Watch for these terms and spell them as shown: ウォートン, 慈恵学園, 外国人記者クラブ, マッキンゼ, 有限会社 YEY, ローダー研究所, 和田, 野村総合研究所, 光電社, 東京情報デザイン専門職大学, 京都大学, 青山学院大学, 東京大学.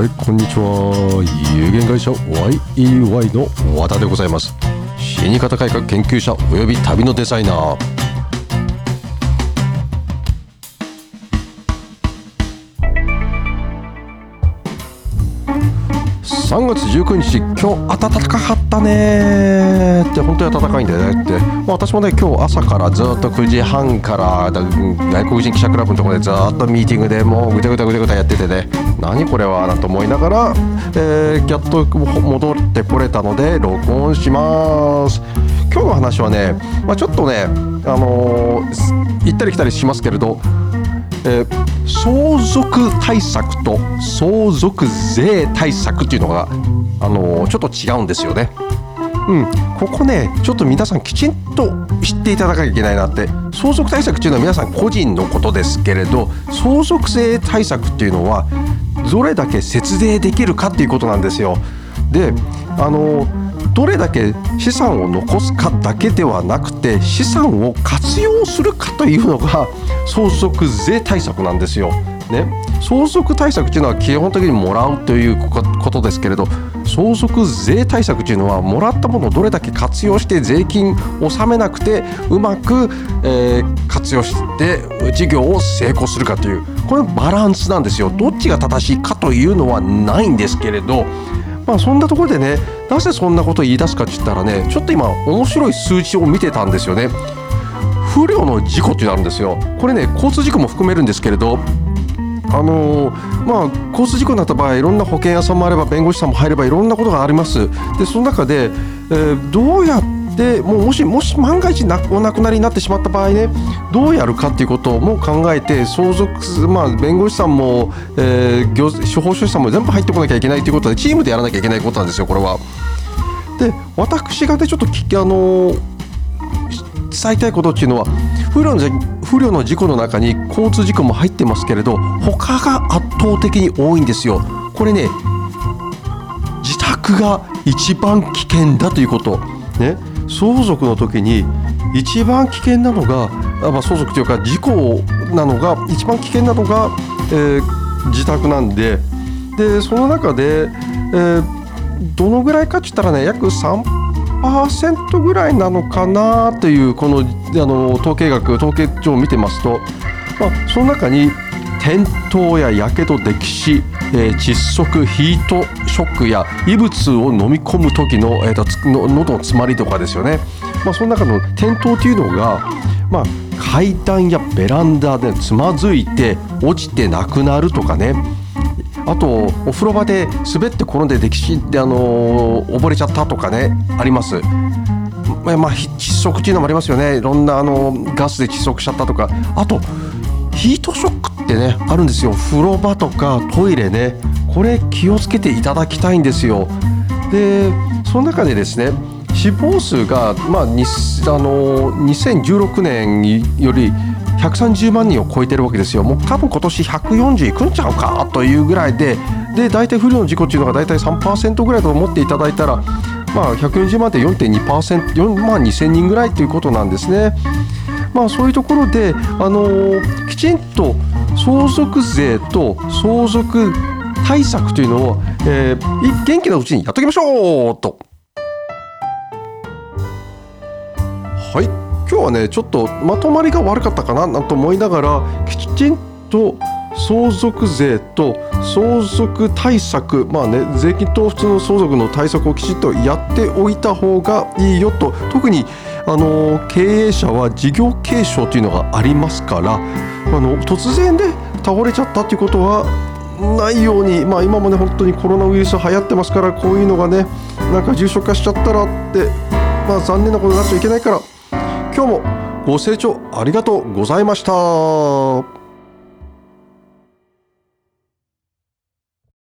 はい、こんにちは。有限会社 YEY の和田でございます。死に方改革研究者および旅のデザイナー。3月19日今日暖かったねって、本当に暖かいんだよねって、私もね今日朝からずっと9時半から外国人記者クラブのところでずっとミーティングでもうぐちゃぐちゃやっててね、何これはなんて思いながら、やっと戻ってこれたので録音します。今日の話はね、ちょっとね、行ったり来たりしますけれど、相続対策と相続税対策っていうのが、ちょっと違うんですよね。ここねちょっと皆さんきちんと知っていただかなきゃいけないなって。相続対策っていうのは皆さん個人のことですけれど、相続税対策っていうのはどれだけ節税できるかっていうことなんですよ。で、どれだけ資産を残すかだけではなくて、資産を活用するかというのが相続税対策なんですよ、ね。相続対策というのは基本的にもらうということですけれど、相続税対策というのはもらったものをどれだけ活用して税金を納めなくてうまく、活用して事業を成功するかという、これバランスなんですよ。どっちが正しいかというのはないんですけれど、そんなところでね、なぜそんなことを言い出すかって言ったらね、ちょっと今面白い数字を見てたんですよね。不慮の事故ってなるんですよ。これね、交通事故も含めるんですけれど、交通事故になった場合、いろんな保険屋さんもあれば弁護士さんも入ればいろんなことがあります。でその中で、どうやってもし万が一お亡くなりになってしまった場合ね、どうやるかっていうことも考えて、相続、弁護士さんも、司法書士さんも全部入ってこなきゃいけないということで、チームでやらなきゃいけないことなんですよ、これは。で私がねちょっと伝えたいことっていうのは、不慮の事故の中に交通事故も入ってますけれど、他が圧倒的に多いんですよ。これね、自宅が一番危険だということ、ね。相続の時に一番危険なのが、相続というか事故なのが一番危険なのが、自宅なんで、でその中で、どのぐらいかって言ったらね、約 3% ぐらいなのかなという、この統計上を見てますと、その中に転倒ややけど、溺死、窒息、ヒートショックや異物を飲み込む時の、喉の詰まりとかですよね。その中の転倒というのが、階段やベランダでつまずいて落ちて亡くなるとかね、あとお風呂場で滑って転んで溺死で、溺れちゃったとかね、あります。窒息というのもありますよね。いろんなガスで窒息しちゃったとか、あとヒートショックってねあるんですよ。風呂場とかトイレね、これ気をつけていただきたいんですよ。でその中でですね、死亡数が、2016年より130万人を超えてるわけですよ。もう多分今年140いくんちゃうかというぐらいで、大体不慮の事故っていうのが大体 3% ぐらいと思っていただいたら、140万って 4.2%、4万2000人ぐらいということなんですね。そういうところで、きちんと相続税と相続対策というのを、元気なうちにやっときましょうと。はい、今日はねちょっとまとまりが悪かったかななんて思いながら、きちんと相続税と相続対策、税金と普通の相続の対策をきちんとやっておいた方がいいよと。特に経営者は事業継承というのがありますから、突然で倒れちゃったということはないように、今もね本当にコロナウイルス流行ってますから、こういうのがねなんか重症化しちゃったらって、残念なことになっちゃいけないから、今日もご清聴ありがとうございました。